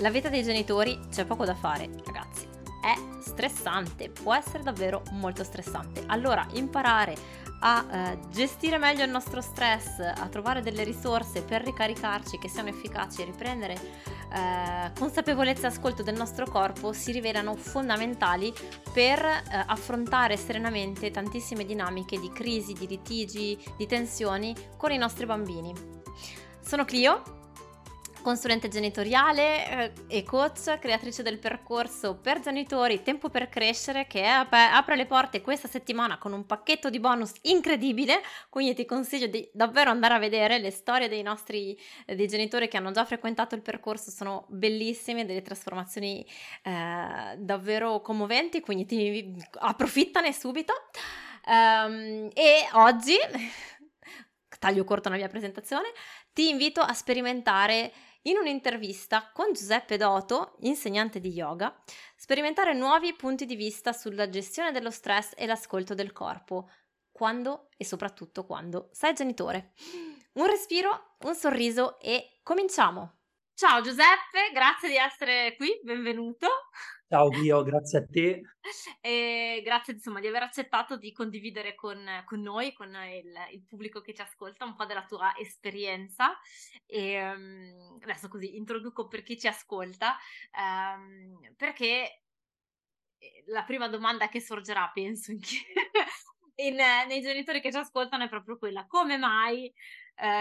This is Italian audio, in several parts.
La vita dei genitori, c'è poco da fare, ragazzi, è stressante, può essere davvero molto stressante. Allora imparare a gestire meglio il nostro stress, a trovare delle risorse per ricaricarci che siano efficaci, riprendere consapevolezza e ascolto del nostro corpo si rivelano fondamentali per affrontare serenamente tantissime dinamiche di crisi, di litigi, di tensioni con i nostri bambini. Sono Clio, consulente genitoriale e coach, creatrice del percorso per genitori Tempo per Crescere, che apre le porte questa settimana con un pacchetto di bonus incredibile, quindi ti consiglio di davvero andare a vedere le storie dei nostri dei genitori che hanno già frequentato il percorso, sono bellissime, delle trasformazioni davvero commoventi, quindi approfittane subito. E oggi, taglio corto la mia presentazione, ti invito a sperimentare in un'intervista con Giuseppe Doto, insegnante di yoga, sperimentare nuovi punti di vista sulla gestione dello stress e l'ascolto del corpo, quando e soprattutto quando sei genitore. Un respiro, un sorriso e cominciamo! Ciao Giuseppe, grazie di essere qui, benvenuto. Ciao Dio, grazie a te. E grazie insomma di aver accettato di condividere con noi, con il pubblico che ci ascolta, un po' della tua esperienza. E adesso così introduco per chi ci ascolta, perché la prima domanda che sorgerà, penso, nei genitori che ci ascoltano è proprio quella: come mai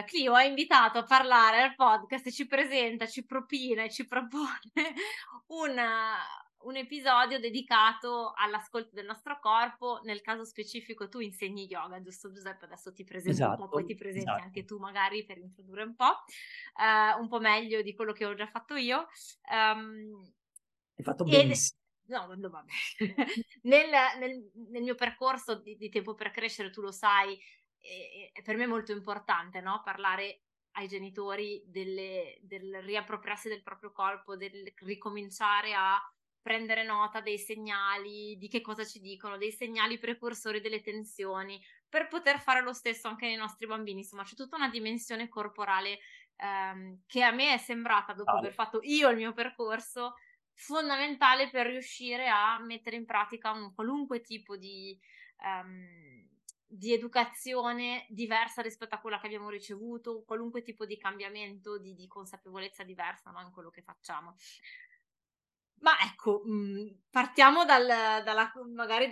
Clio ha invitato a parlare al podcast e ci presenta, ci propina e ci propone un episodio dedicato all'ascolto del nostro corpo? Nel caso specifico tu insegni yoga, giusto Giuseppe? Adesso ti presento, esatto, poi ti presenti, esatto, anche tu magari per introdurre un po' meglio di quello che ho già fatto io. Hai fatto benissimo. No, vabbè. Nel mio percorso di Tempo per Crescere, tu lo sai, è per me molto importante, no? Parlare ai genitori del riappropriarsi del proprio corpo, del ricominciare a prendere nota dei segnali, di che cosa ci dicono, dei segnali precursori delle tensioni, per poter fare lo stesso anche nei nostri bambini. Insomma, c'è tutta una dimensione corporale che a me è sembrata, dopo aver fatto io il mio percorso, fondamentale per riuscire a mettere in pratica un qualunque tipo di educazione diversa rispetto a quella che abbiamo ricevuto, qualunque tipo di cambiamento, di consapevolezza diversa, no, in quello che facciamo. Ma ecco, partiamo magari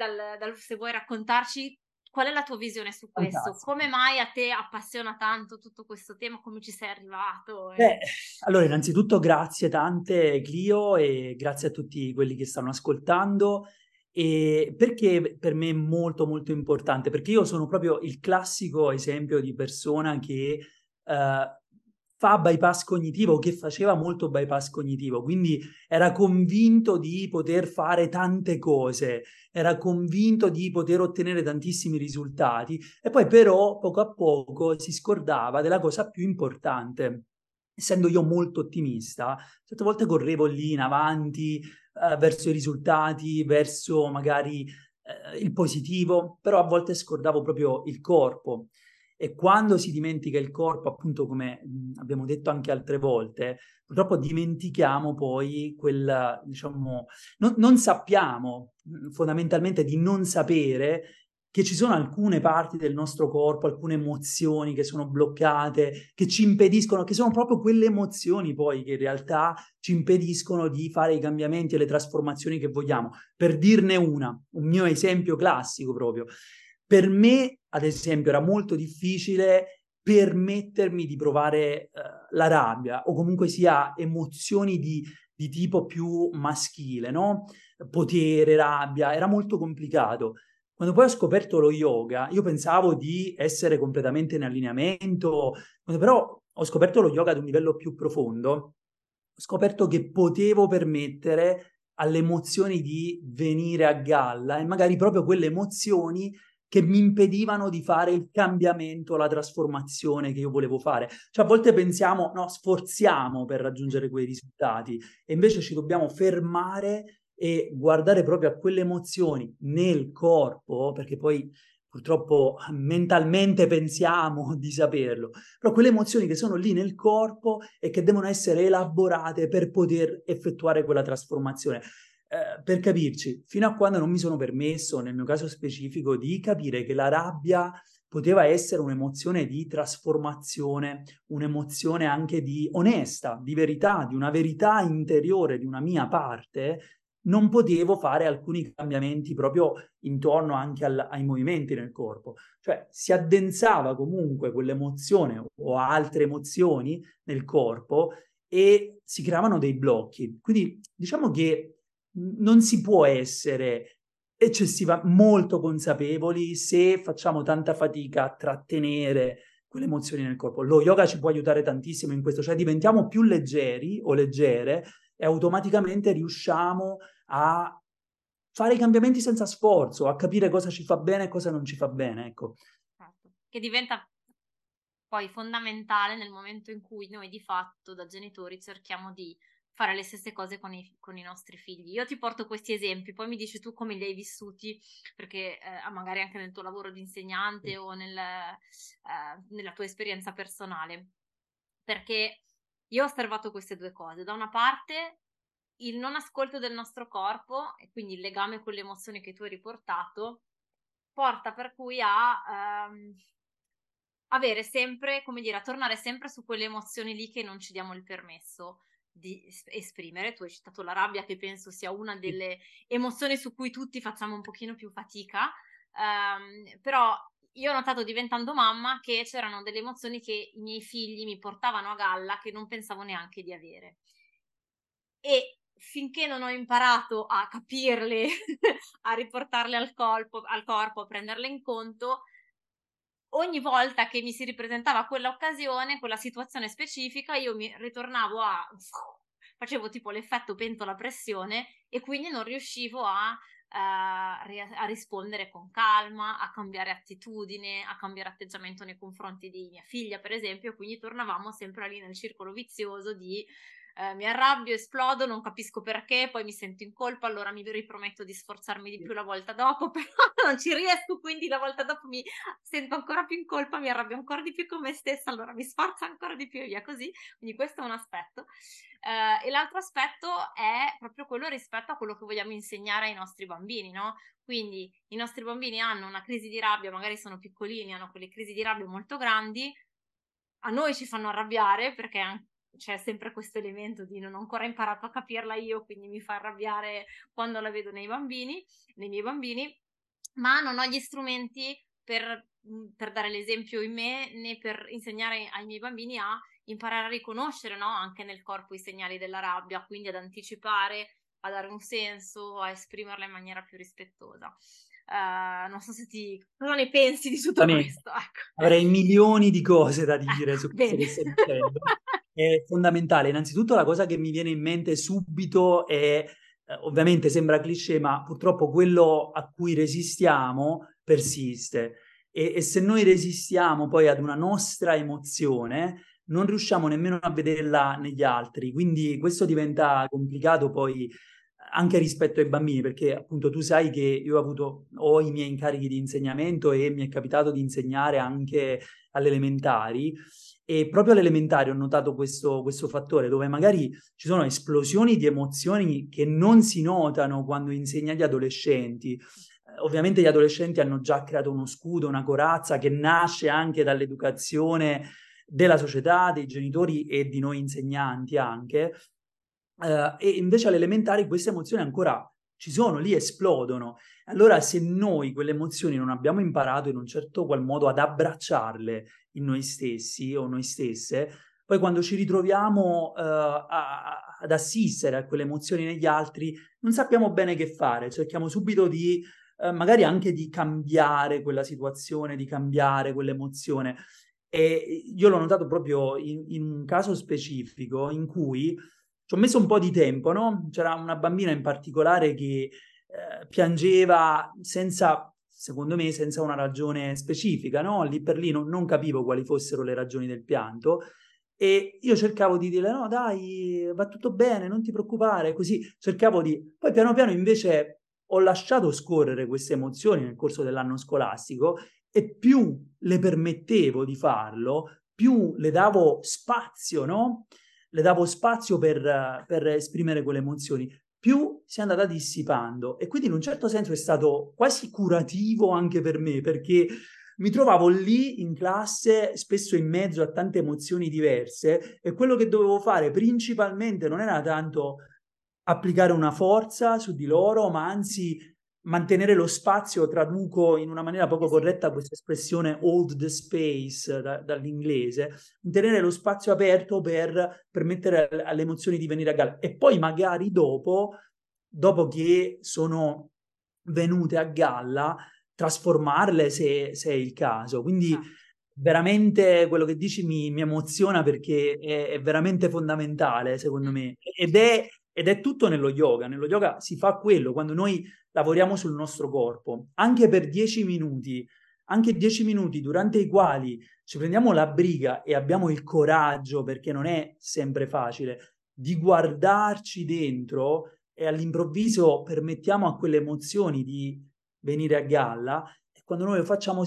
se vuoi raccontarci qual è la tua visione su questo. Fantastico. Come mai a te appassiona tanto tutto questo tema? Come ci sei arrivato? Beh, allora, innanzitutto grazie tante Clio e grazie a tutti quelli che stanno ascoltando, e perché per me è molto molto importante, perché io sono proprio il classico esempio di persona che fa bypass cognitivo, che faceva molto bypass cognitivo, quindi era convinto di poter fare tante cose, era convinto di poter ottenere tantissimi risultati e poi però poco a poco si scordava della cosa più importante. Essendo io molto ottimista, certe volte correvo lì in avanti, verso i risultati, verso magari il positivo, però a volte scordavo proprio il corpo. E quando si dimentica il corpo, appunto, come abbiamo detto anche altre volte, purtroppo dimentichiamo poi quel, diciamo, non sappiamo fondamentalmente di non sapere che ci sono alcune parti del nostro corpo, alcune emozioni che sono bloccate, che ci impediscono, che sono proprio quelle emozioni poi che in realtà ci impediscono di fare i cambiamenti e le trasformazioni che vogliamo. Per dirne un mio esempio classico proprio, per me, ad esempio, era molto difficile permettermi di provare la rabbia o comunque sia emozioni di tipo più maschile, no? Potere, rabbia, era molto complicato. Quando poi ho scoperto lo yoga, io pensavo di essere completamente in allineamento, quando però ho scoperto lo yoga ad un livello più profondo, ho scoperto che potevo permettere alle emozioni di venire a galla e magari proprio quelle emozioni che mi impedivano di fare il cambiamento, la trasformazione che io volevo fare. Cioè a volte pensiamo, no, sforziamo per raggiungere quei risultati e invece ci dobbiamo fermare e guardare proprio a quelle emozioni nel corpo, perché poi purtroppo mentalmente pensiamo di saperlo, però quelle emozioni che sono lì nel corpo e che devono essere elaborate per poter effettuare quella trasformazione. Per capirci, fino a quando non mi sono permesso, nel mio caso specifico, di capire che la rabbia poteva essere un'emozione di trasformazione, un'emozione anche di onesta, di verità, di una verità interiore, di una mia parte, non potevo fare alcuni cambiamenti proprio intorno anche ai movimenti nel corpo. Cioè si addensava comunque quell'emozione o altre emozioni nel corpo e si creavano dei blocchi. Quindi diciamo che non si può essere molto consapevoli se facciamo tanta fatica a trattenere quelle emozioni nel corpo. Lo yoga ci può aiutare tantissimo in questo, cioè diventiamo più leggeri o leggere e automaticamente riusciamo a fare i cambiamenti senza sforzo, a capire cosa ci fa bene e cosa non ci fa bene, ecco. Certo. Che diventa poi fondamentale nel momento in cui noi di fatto da genitori cerchiamo di fare le stesse cose con i nostri figli. Io ti porto questi esempi, poi mi dici tu come li hai vissuti, perché magari anche nel tuo lavoro di insegnante o nella tua esperienza personale, perché io ho osservato queste due cose. Da una parte il non ascolto del nostro corpo e quindi il legame con le emozioni che tu hai riportato porta per cui a avere sempre, come dire, a tornare sempre su quelle emozioni lì che non ci diamo il permesso di esprimere. Tu hai citato la rabbia, che penso sia una delle emozioni su cui tutti facciamo un pochino più fatica, però io ho notato diventando mamma che c'erano delle emozioni che i miei figli mi portavano a galla che non pensavo neanche di avere, e finché non ho imparato a capirle, a riportarle al corpo, a prenderle in conto, ogni volta che mi si ripresentava quella occasione, quella situazione specifica, io mi ritornavo a... facevo tipo l'effetto pentola pressione e quindi non riuscivo a rispondere con calma, a cambiare attitudine, a cambiare atteggiamento nei confronti di mia figlia, per esempio. Quindi tornavamo sempre lì nel circolo vizioso di mi arrabbio, esplodo, non capisco perché, poi mi sento in colpa, allora mi riprometto di sforzarmi di più la volta dopo, però non ci riesco, quindi la volta dopo mi sento ancora più in colpa, mi arrabbio ancora di più con me stessa, allora mi sforzo ancora di più e via così. Quindi questo è un aspetto, e l'altro aspetto è proprio quello rispetto a quello che vogliamo insegnare ai nostri bambini, no? Quindi i nostri bambini hanno una crisi di rabbia, magari sono piccolini, hanno quelle crisi di rabbia molto grandi, a noi ci fanno arrabbiare perché anche c'è sempre questo elemento di non ho ancora imparato a capirla io, quindi mi fa arrabbiare quando la vedo nei miei bambini, ma non ho gli strumenti per dare l'esempio in me, né per insegnare ai miei bambini a imparare a riconoscere, no? Anche nel corpo i segnali della rabbia, quindi ad anticipare, a dare un senso, a esprimerla in maniera più rispettosa. Non so se cosa ne pensi di tutto questo, ecco. Avrei milioni di cose da dire, ecco, su questo che stai dicendo. È fondamentale. Innanzitutto la cosa che mi viene in mente subito è, ovviamente sembra cliché, ma purtroppo quello a cui resistiamo persiste, e se noi resistiamo poi ad una nostra emozione non riusciamo nemmeno a vederla negli altri, quindi questo diventa complicato poi anche rispetto ai bambini, perché appunto tu sai che io ho i miei incarichi di insegnamento e mi è capitato di insegnare anche alle elementari. E proprio all'elementare ho notato questo fattore, dove magari ci sono esplosioni di emozioni che non si notano quando insegna agli adolescenti. Ovviamente gli adolescenti hanno già creato uno scudo, una corazza che nasce anche dall'educazione della società, dei genitori e di noi insegnanti anche. E invece all'elementare queste emozioni ancora ci sono, lì esplodono. Allora se noi quelle emozioni non abbiamo imparato in un certo qual modo ad abbracciarle in noi stessi o noi stesse, poi quando ci ritroviamo ad assistere a quelle emozioni negli altri non sappiamo bene che fare, cerchiamo subito di magari anche di cambiare quella situazione, di cambiare quell'emozione. E io l'ho notato proprio in un caso specifico in cui ci ho messo un po' di tempo, no? C'era una bambina in particolare che piangeva secondo me senza una ragione specifica, no? Lì per lì non capivo quali fossero le ragioni del pianto e io cercavo di dirle no dai, va tutto bene, non ti preoccupare, così cercavo di... Poi piano piano invece ho lasciato scorrere queste emozioni nel corso dell'anno scolastico e più le permettevo di farlo, più le davo spazio, no? Le davo spazio per esprimere quelle emozioni, più si è andata dissipando. E quindi in un certo senso è stato quasi curativo anche per me, perché mi trovavo lì in classe, spesso in mezzo a tante emozioni diverse, e quello che dovevo fare principalmente non era tanto applicare una forza su di loro, ma anzi mantenere lo spazio. Traduco in una maniera poco corretta questa espressione hold the space dall'inglese, tenere lo spazio aperto per permettere alle emozioni di venire a galla, e poi magari dopo che sono venute a galla trasformarle se è il caso. Quindi veramente quello che dici mi emoziona, perché è veramente fondamentale secondo me, ed è tutto nello yoga. Nello yoga si fa quello, quando noi lavoriamo sul nostro corpo, anche per 10 minuti, anche 10 minuti durante i quali ci prendiamo la briga e abbiamo il coraggio, perché non è sempre facile, di guardarci dentro e all'improvviso permettiamo a quelle emozioni di venire a galla. E quando noi lo facciamo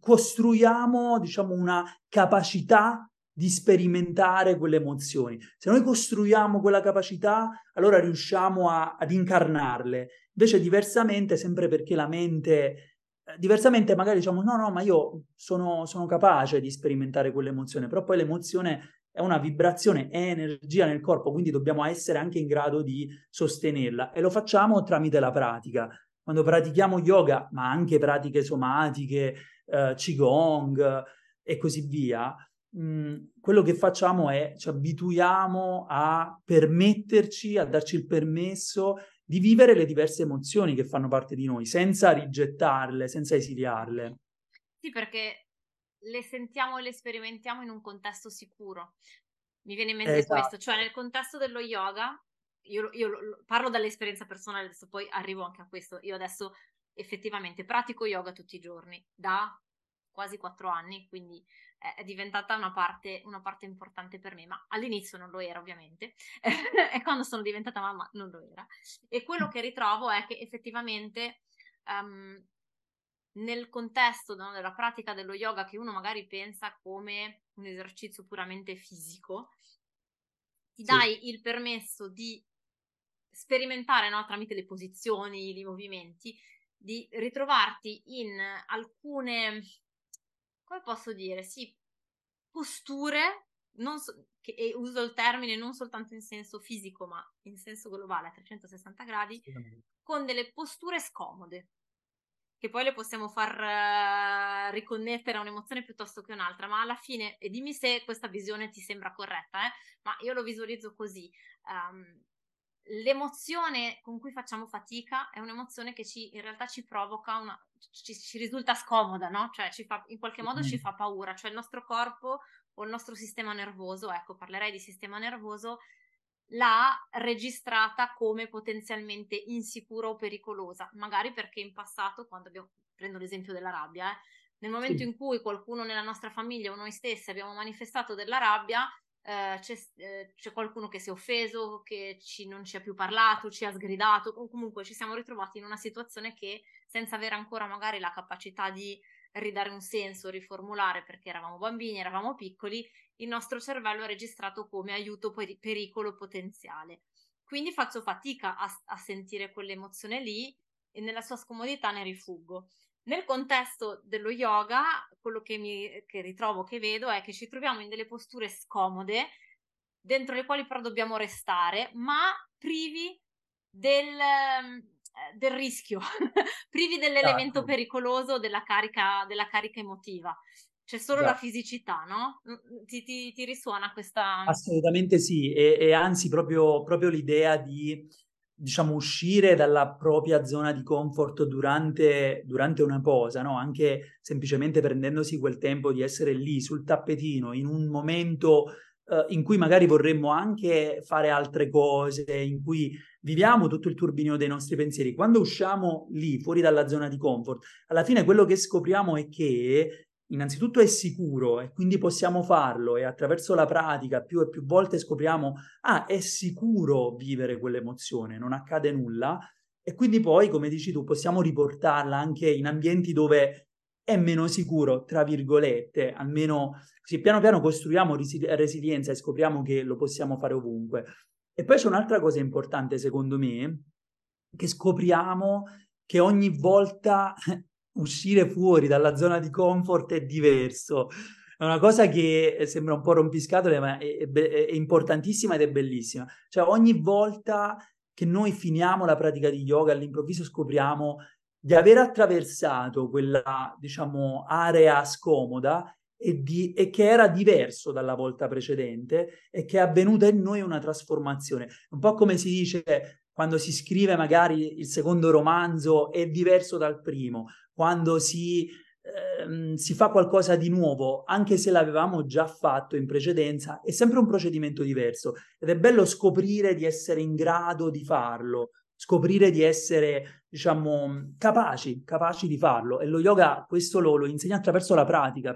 costruiamo, diciamo, una capacità di sperimentare quelle emozioni. Se noi costruiamo quella capacità, allora riusciamo ad incarnarle. Invece diversamente, sempre perché la mente, diversamente magari diciamo no, ma io sono capace di sperimentare quell'emozione, però poi l'emozione è una vibrazione, è energia nel corpo, quindi dobbiamo essere anche in grado di sostenerla, e lo facciamo tramite la pratica. Quando pratichiamo yoga, ma anche pratiche somatiche, qigong e così via, quello che facciamo è ci abituiamo a permetterci, a darci il permesso di vivere le diverse emozioni che fanno parte di noi, senza rigettarle, senza esiliarle. Sì, perché le sentiamo e le sperimentiamo in un contesto sicuro. Mi viene in mente questo, cioè nel contesto dello yoga, io parlo dall'esperienza personale, adesso poi arrivo anche a questo. Io adesso effettivamente pratico yoga tutti i giorni, da quasi 4 anni, quindi è diventata una parte importante per me, ma all'inizio non lo era ovviamente, e quando sono diventata mamma non lo era. E quello che ritrovo è che effettivamente nel contesto, no, della pratica dello yoga, che uno magari pensa come un esercizio puramente fisico, ti dai il permesso di sperimentare, no, tramite le posizioni, i movimenti, di ritrovarti in alcune... come posso dire? Sì, posture, e uso il termine non soltanto in senso fisico, ma in senso globale, a 360 gradi, con delle posture scomode, che poi le possiamo far riconnettere a un'emozione piuttosto che un'altra, ma alla fine, e dimmi se questa visione ti sembra corretta, ma io lo visualizzo così, l'emozione con cui facciamo fatica è un'emozione che in realtà ci provoca ci risulta scomoda, no? Cioè ci fa, in qualche modo ci fa paura, cioè il nostro corpo o il nostro sistema nervoso, ecco, parlerei di sistema nervoso, l'ha registrata come potenzialmente insicura o pericolosa, magari perché in passato, quando prendo l'esempio della rabbia, nel momento in cui qualcuno nella nostra famiglia o noi stessi abbiamo manifestato della rabbia, c'è qualcuno che si è offeso, che non ci ha più parlato, ci ha sgridato, o comunque ci siamo ritrovati in una situazione che, senza avere ancora magari la capacità di ridare un senso, riformulare, perché eravamo bambini, eravamo piccoli, il nostro cervello è registrato come aiuto, pericolo potenziale. Quindi faccio fatica a sentire quell'emozione lì, e nella sua scomodità ne rifuggo. Nel contesto dello yoga, quello che ritrovo, che vedo, è che ci troviamo in delle posture scomode, dentro le quali però dobbiamo restare, ma privi del rischio, privi dell'elemento pericoloso, della carica emotiva. C'è solo la fisicità, no? Ti risuona questa... Assolutamente sì, e anzi proprio l'idea di, diciamo, uscire dalla propria zona di comfort durante una posa, no? Anche semplicemente prendendosi quel tempo di essere lì sul tappetino, in un momento in cui magari vorremmo anche fare altre cose, in cui viviamo tutto il turbinio dei nostri pensieri. Quando usciamo lì, fuori dalla zona di comfort, alla fine quello che scopriamo è che innanzitutto è sicuro, e quindi possiamo farlo, e attraverso la pratica più e più volte scopriamo è sicuro vivere quell'emozione, non accade nulla, E quindi poi, come dici tu, possiamo riportarla anche in ambienti dove è meno sicuro, tra virgolette, almeno così piano piano costruiamo resilienza e scopriamo che lo possiamo fare ovunque. E poi c'è un'altra cosa importante, secondo me, che scopriamo che ogni volta uscire fuori dalla zona di comfort è diverso. È una cosa che sembra un po' rompiscatole, ma è importantissima ed è bellissima. Cioè ogni volta che noi finiamo la pratica di yoga, all'improvviso scopriamo di aver attraversato quella, diciamo, area scomoda e che era diverso dalla volta precedente e che è avvenuta in noi una trasformazione. Un po' come si dice quando si scrive magari il secondo romanzo è diverso dal primo, quando si fa qualcosa di nuovo, anche se l'avevamo già fatto in precedenza, è sempre un procedimento diverso ed è bello scoprire di essere in grado di farlo, scoprire di essere, diciamo, capaci di farlo. E lo yoga questo lo insegna attraverso la pratica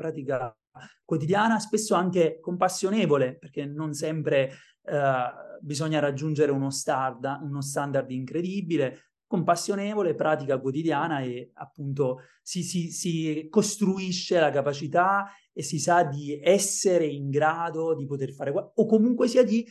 quotidiana, spesso anche compassionevole, perché non sempre bisogna raggiungere uno standard incredibile. Compassionevole, pratica quotidiana, e appunto si costruisce la capacità e si sa di essere in grado di poter fare o comunque sia di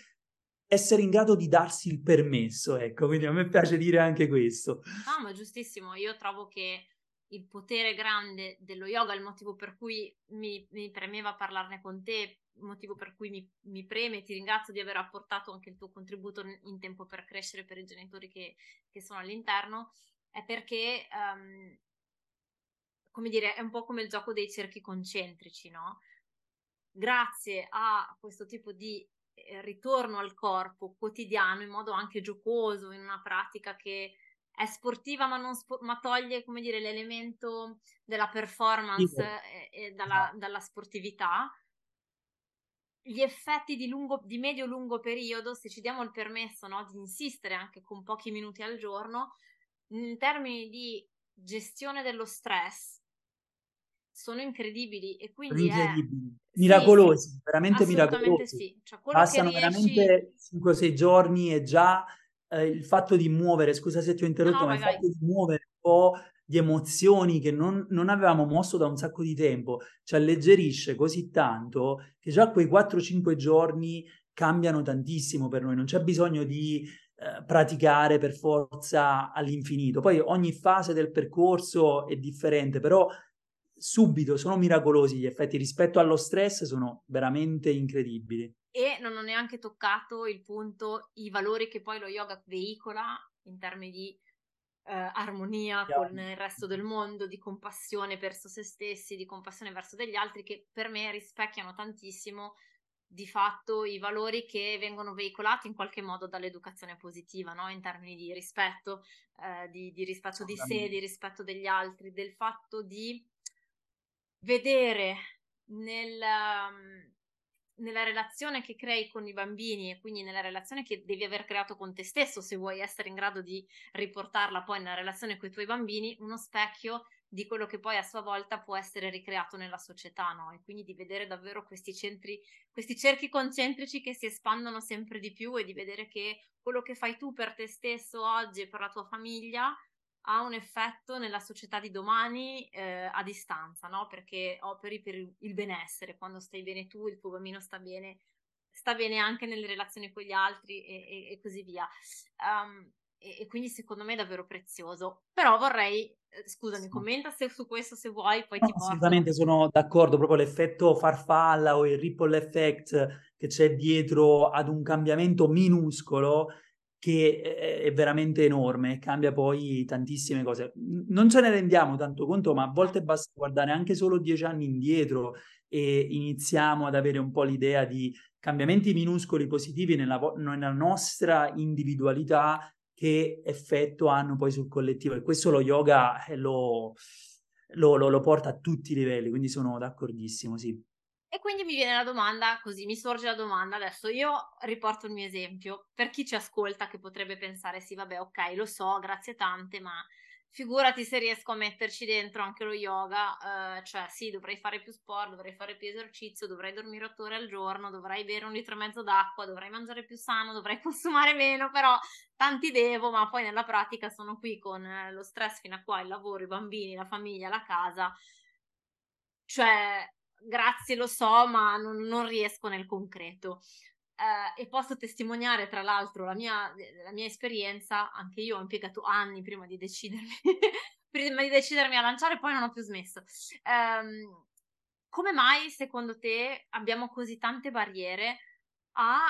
essere in grado di darsi il permesso, ecco, quindi a me piace dire anche questo. No, ma giustissimo, io trovo che il potere grande dello yoga, il motivo per cui mi premeva parlarne con te, il motivo per cui mi preme, ti ringrazio di aver apportato anche il tuo contributo in Tempo per Crescere per i genitori che sono all'interno, è perché, come dire, è un po' come il gioco dei cerchi concentrici, no? Grazie a questo tipo di ritorno al corpo quotidiano, in modo anche giocoso, in una pratica che è sportiva ma toglie, come dire, l'elemento della performance e dalla sportività, gli effetti di medio-lungo periodo, se ci diamo il permesso, no, di insistere anche con pochi minuti al giorno, in termini di gestione dello stress, sono incredibili e quindi miracolosi, sì, veramente miracolosi. Sì. Cioè, passano che riesci... veramente 5-6 giorni e già... il fatto di muovere, scusa se ti ho interrotto, ma il fatto di muovere un po' di emozioni che non avevamo mosso da un sacco di tempo, ci alleggerisce così tanto che già quei 4-5 giorni cambiano tantissimo per noi, non c'è bisogno di praticare per forza all'infinito. Poi ogni fase del percorso è differente, però subito sono miracolosi gli effetti rispetto allo stress, sono veramente incredibili. E non ho neanche toccato il punto, i valori che poi lo yoga veicola in termini di armonia con il resto del mondo, di compassione verso se stessi, di compassione verso degli altri, che per me rispecchiano tantissimo di fatto i valori che vengono veicolati in qualche modo dall'educazione positiva, no? In termini di rispetto, di rispetto di sé, di rispetto degli altri, del fatto di vedere nella relazione che crei con i bambini e quindi nella relazione che devi aver creato con te stesso se vuoi essere in grado di riportarla poi nella relazione con i tuoi bambini, uno specchio di quello che poi a sua volta può essere ricreato nella società, no? E quindi di vedere davvero questi cerchi concentrici che si espandono sempre di più e di vedere che quello che fai tu per te stesso oggi e per la tua famiglia ha un effetto nella società di domani a distanza, no? Perché operi per il benessere, quando stai bene tu, il tuo bambino sta bene anche nelle relazioni con gli altri e così via. E quindi secondo me è davvero prezioso. Però vorrei, scusami, sì, commenta su questo se vuoi, poi ti porto. Assolutamente sono d'accordo, proprio l'effetto farfalla o il ripple effect che c'è dietro ad un cambiamento minuscolo che è veramente enorme, cambia poi tantissime cose. Non ce ne rendiamo tanto conto, ma a volte basta guardare anche solo 10 anni indietro e iniziamo ad avere un po' l'idea di cambiamenti minuscoli positivi nella nostra individualità che effetto hanno poi sul collettivo, e questo lo yoga lo porta a tutti i livelli, quindi sono d'accordissimo, sì. E quindi mi viene la domanda, così mi sorge la domanda, adesso io riporto il mio esempio, per chi ci ascolta che potrebbe pensare sì vabbè ok lo so grazie tante ma figurati se riesco a metterci dentro anche lo yoga, cioè sì dovrei fare più sport, dovrei fare più esercizio, dovrei dormire 8 ore al giorno, dovrei bere 1,5 litri d'acqua, dovrei mangiare più sano, dovrei consumare meno, però tanti devo, ma poi nella pratica sono qui con lo stress fino a qua, il lavoro, i bambini, la famiglia, la casa, cioè grazie, lo so, ma non riesco nel concreto. E posso testimoniare tra l'altro la mia esperienza, anche io ho impiegato anni prima di decidermi a lanciare, poi non ho più smesso. Come mai secondo te abbiamo così tante barriere a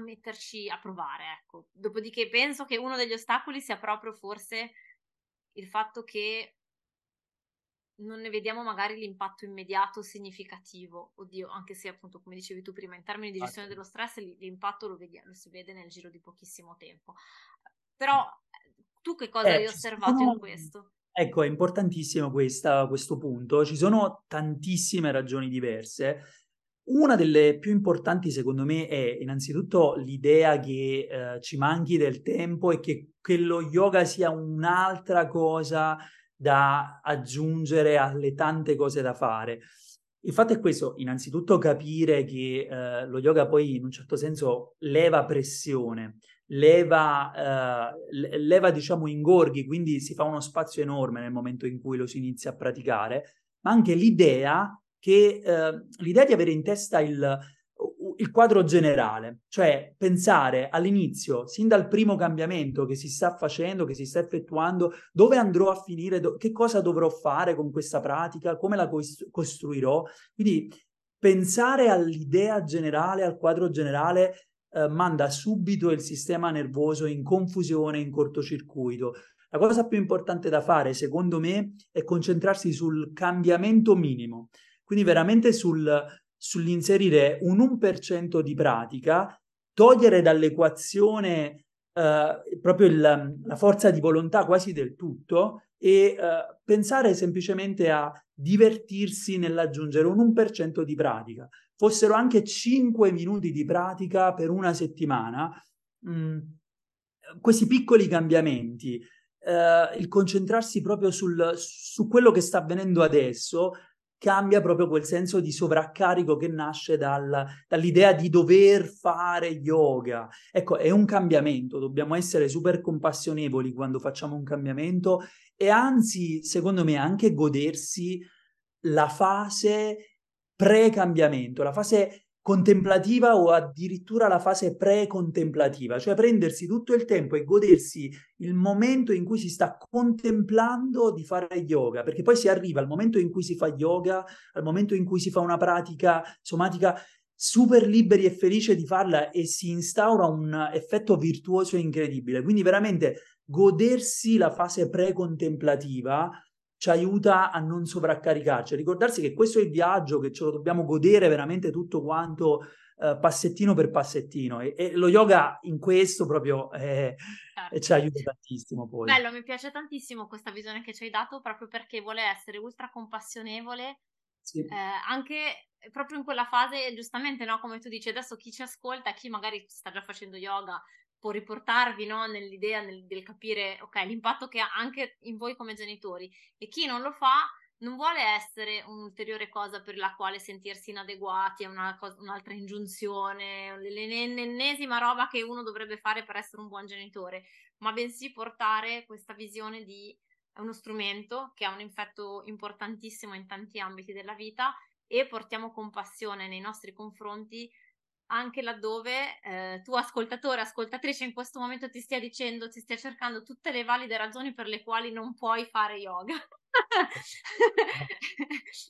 metterci a provare, ecco? Dopodiché penso che uno degli ostacoli sia proprio forse il fatto che non ne vediamo magari l'impatto immediato significativo, oddio, anche se appunto come dicevi tu prima in termini di gestione dello stress l'impatto lo si vede nel giro di pochissimo tempo, però tu che cosa hai osservato in questo? Ecco, è importantissimo questo punto, ci sono tantissime ragioni diverse. Una delle più importanti secondo me è innanzitutto l'idea che ci manchi del tempo e che lo yoga sia un'altra cosa da aggiungere alle tante cose da fare. Il fatto è questo, innanzitutto capire che lo yoga poi in un certo senso leva pressione, leva diciamo ingorghi, quindi si fa uno spazio enorme nel momento in cui lo si inizia a praticare, ma anche l'idea di avere in testa il quadro generale, cioè pensare all'inizio, sin dal primo cambiamento che si sta facendo, che si sta effettuando, dove andrò a finire, che cosa dovrò fare con questa pratica, come la costruirò. Quindi pensare all'idea generale, al quadro generale, manda subito il sistema nervoso in confusione, in cortocircuito. La cosa più importante da fare, secondo me, è concentrarsi sul cambiamento minimo, quindi veramente sull'inserire un 1% di pratica, togliere dall'equazione proprio la forza di volontà quasi del tutto e pensare semplicemente a divertirsi nell'aggiungere un 1% di pratica. Fossero anche 5 minuti di pratica per una settimana, questi piccoli cambiamenti, il concentrarsi proprio su quello che sta avvenendo adesso cambia proprio quel senso di sovraccarico che nasce dall'idea di dover fare yoga. Ecco, è un cambiamento, dobbiamo essere super compassionevoli quando facciamo un cambiamento e anzi, secondo me, anche godersi la fase pre-cambiamento, la fase contemplativa o addirittura la fase pre-contemplativa, cioè prendersi tutto il tempo e godersi il momento in cui si sta contemplando di fare yoga, perché poi si arriva al momento in cui si fa yoga, al momento in cui si fa una pratica somatica super liberi e felice di farla e si instaura un effetto virtuoso incredibile. Quindi veramente godersi la fase pre-contemplativa ci aiuta a non sovraccaricarci, a ricordarsi che questo è il viaggio, che ce lo dobbiamo godere veramente tutto quanto passettino per passettino e lo yoga in questo proprio certo. Ci aiuta tantissimo poi. Bello, mi piace tantissimo questa visione che ci hai dato proprio perché vuole essere ultra compassionevole, sì. Anche proprio in quella fase, giustamente, no? Come tu dici, adesso chi ci ascolta, chi magari sta già facendo yoga, può riportarvi, no, nell'idea del capire, ok, l'impatto che ha anche in voi come genitori, e chi non lo fa non vuole essere un'ulteriore cosa per la quale sentirsi inadeguati, è un'altra ingiunzione, l'ennesima roba che uno dovrebbe fare per essere un buon genitore, ma bensì portare questa visione di uno strumento che ha un effetto importantissimo in tanti ambiti della vita e portiamo compassione nei nostri confronti anche laddove tu ascoltatore, ascoltatrice in questo momento ti stia cercando tutte le valide ragioni per le quali non puoi fare yoga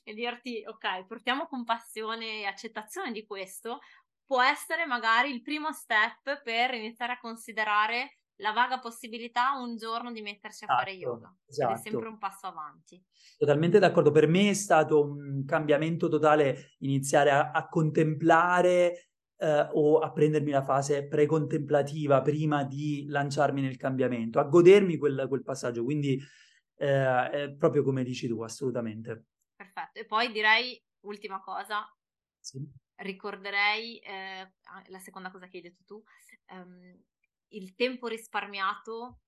e dirti ok, portiamo compassione e accettazione di questo, può essere magari il primo step per iniziare a considerare la vaga possibilità un giorno di mettersi a fare yoga, esatto. È sempre un passo avanti. Totalmente d'accordo, per me è stato un cambiamento totale iniziare a contemplare o a prendermi la fase pre-contemplativa prima di lanciarmi nel cambiamento, a godermi quel passaggio, quindi è proprio come dici tu, assolutamente. Perfetto, e poi direi, ultima cosa, sì. Ricorderei la seconda cosa che hai detto tu, il tempo risparmiato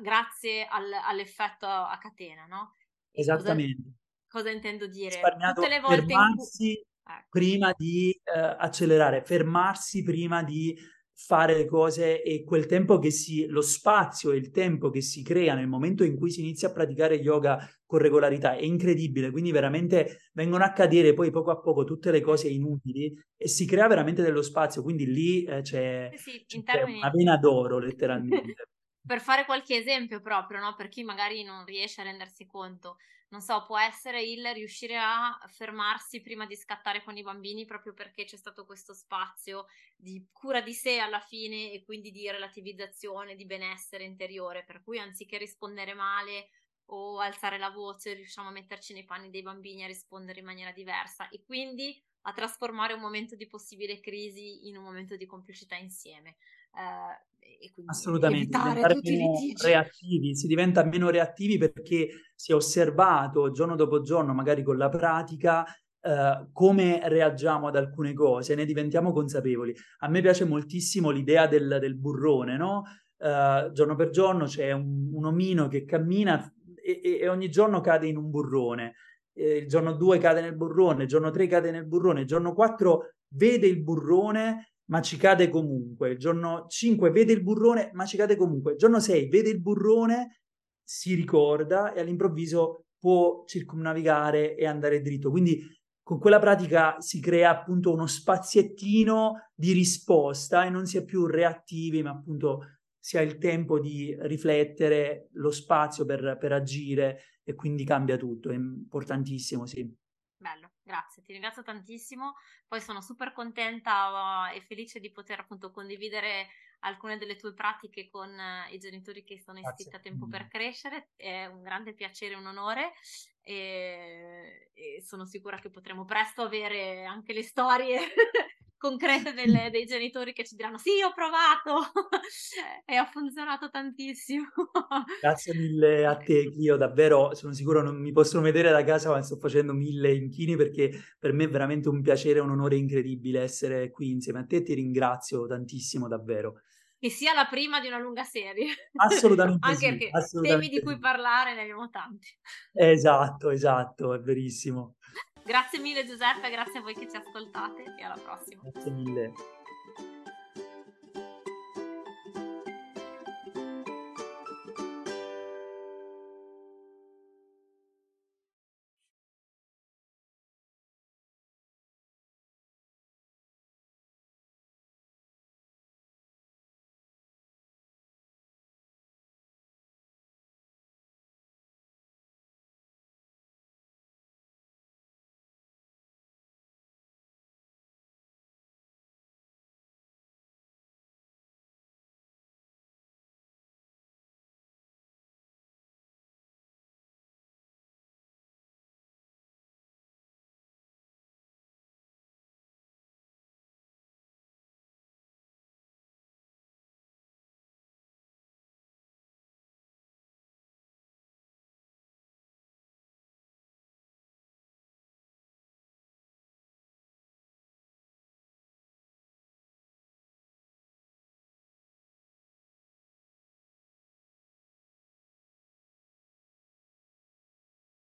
grazie all'effetto a catena, no? Esattamente. Cosa intendo dire? Risparmiato, tutte le volte fermarsi, prima di accelerare, fermarsi prima di fare le cose, e quel tempo che lo spazio e il tempo che si crea nel momento in cui si inizia a praticare yoga con regolarità è incredibile. Quindi veramente vengono a cadere poi poco a poco tutte le cose inutili e si crea veramente dello spazio, quindi lì c'è una vena d'oro letteralmente. Per fare qualche esempio proprio, no? Per chi magari non riesce a rendersi conto, non so, può essere il riuscire a fermarsi prima di scattare con i bambini, proprio perché c'è stato questo spazio di cura di sé alla fine e quindi di relativizzazione, di benessere interiore, per cui anziché rispondere male o alzare la voce, riusciamo a metterci nei panni dei bambini, a rispondere in maniera diversa e quindi a trasformare un momento di possibile crisi in un momento di complicità insieme. E quindi assolutamente, si diventa meno reattivi perché si è osservato giorno dopo giorno, magari con la pratica, come reagiamo ad alcune cose, ne diventiamo consapevoli. A me piace moltissimo l'idea del burrone, no? Giorno per giorno c'è un omino che cammina e ogni giorno cade in un burrone, il giorno 2 cade nel burrone, il giorno 3 cade nel burrone, il giorno 4 vede il burrone ma ci cade comunque, il giorno 5 vede il burrone ma ci cade comunque, il giorno 6 vede il burrone, si ricorda e all'improvviso può circumnavigare e andare dritto. Quindi con quella pratica si crea appunto uno spaziettino di risposta e non si è più reattivi, ma appunto si ha il tempo di riflettere, lo spazio per agire, e quindi cambia tutto, è importantissimo, sì. Bello, grazie, ti ringrazio tantissimo, poi sono super contenta e felice di poter appunto condividere alcune delle tue pratiche con i genitori che sono iscritti a Tempo per Crescere, è un grande piacere, un onore, e sono sicura che potremo presto avere anche le storie concrete dei genitori che ci diranno sì, ho provato e ha funzionato tantissimo. Grazie mille a te, Clio, davvero sono sicuro non mi possono vedere da casa ma sto facendo 1000 inchini perché per me è veramente un piacere, un onore incredibile essere qui insieme a te, ti ringrazio tantissimo davvero. Che sia la prima di una lunga serie. Assolutamente. Anche sì, perché assolutamente. Temi di cui parlare ne abbiamo tanti. Esatto, è verissimo. Grazie mille Giuseppe, grazie a voi che ci ascoltate e alla prossima. Grazie mille.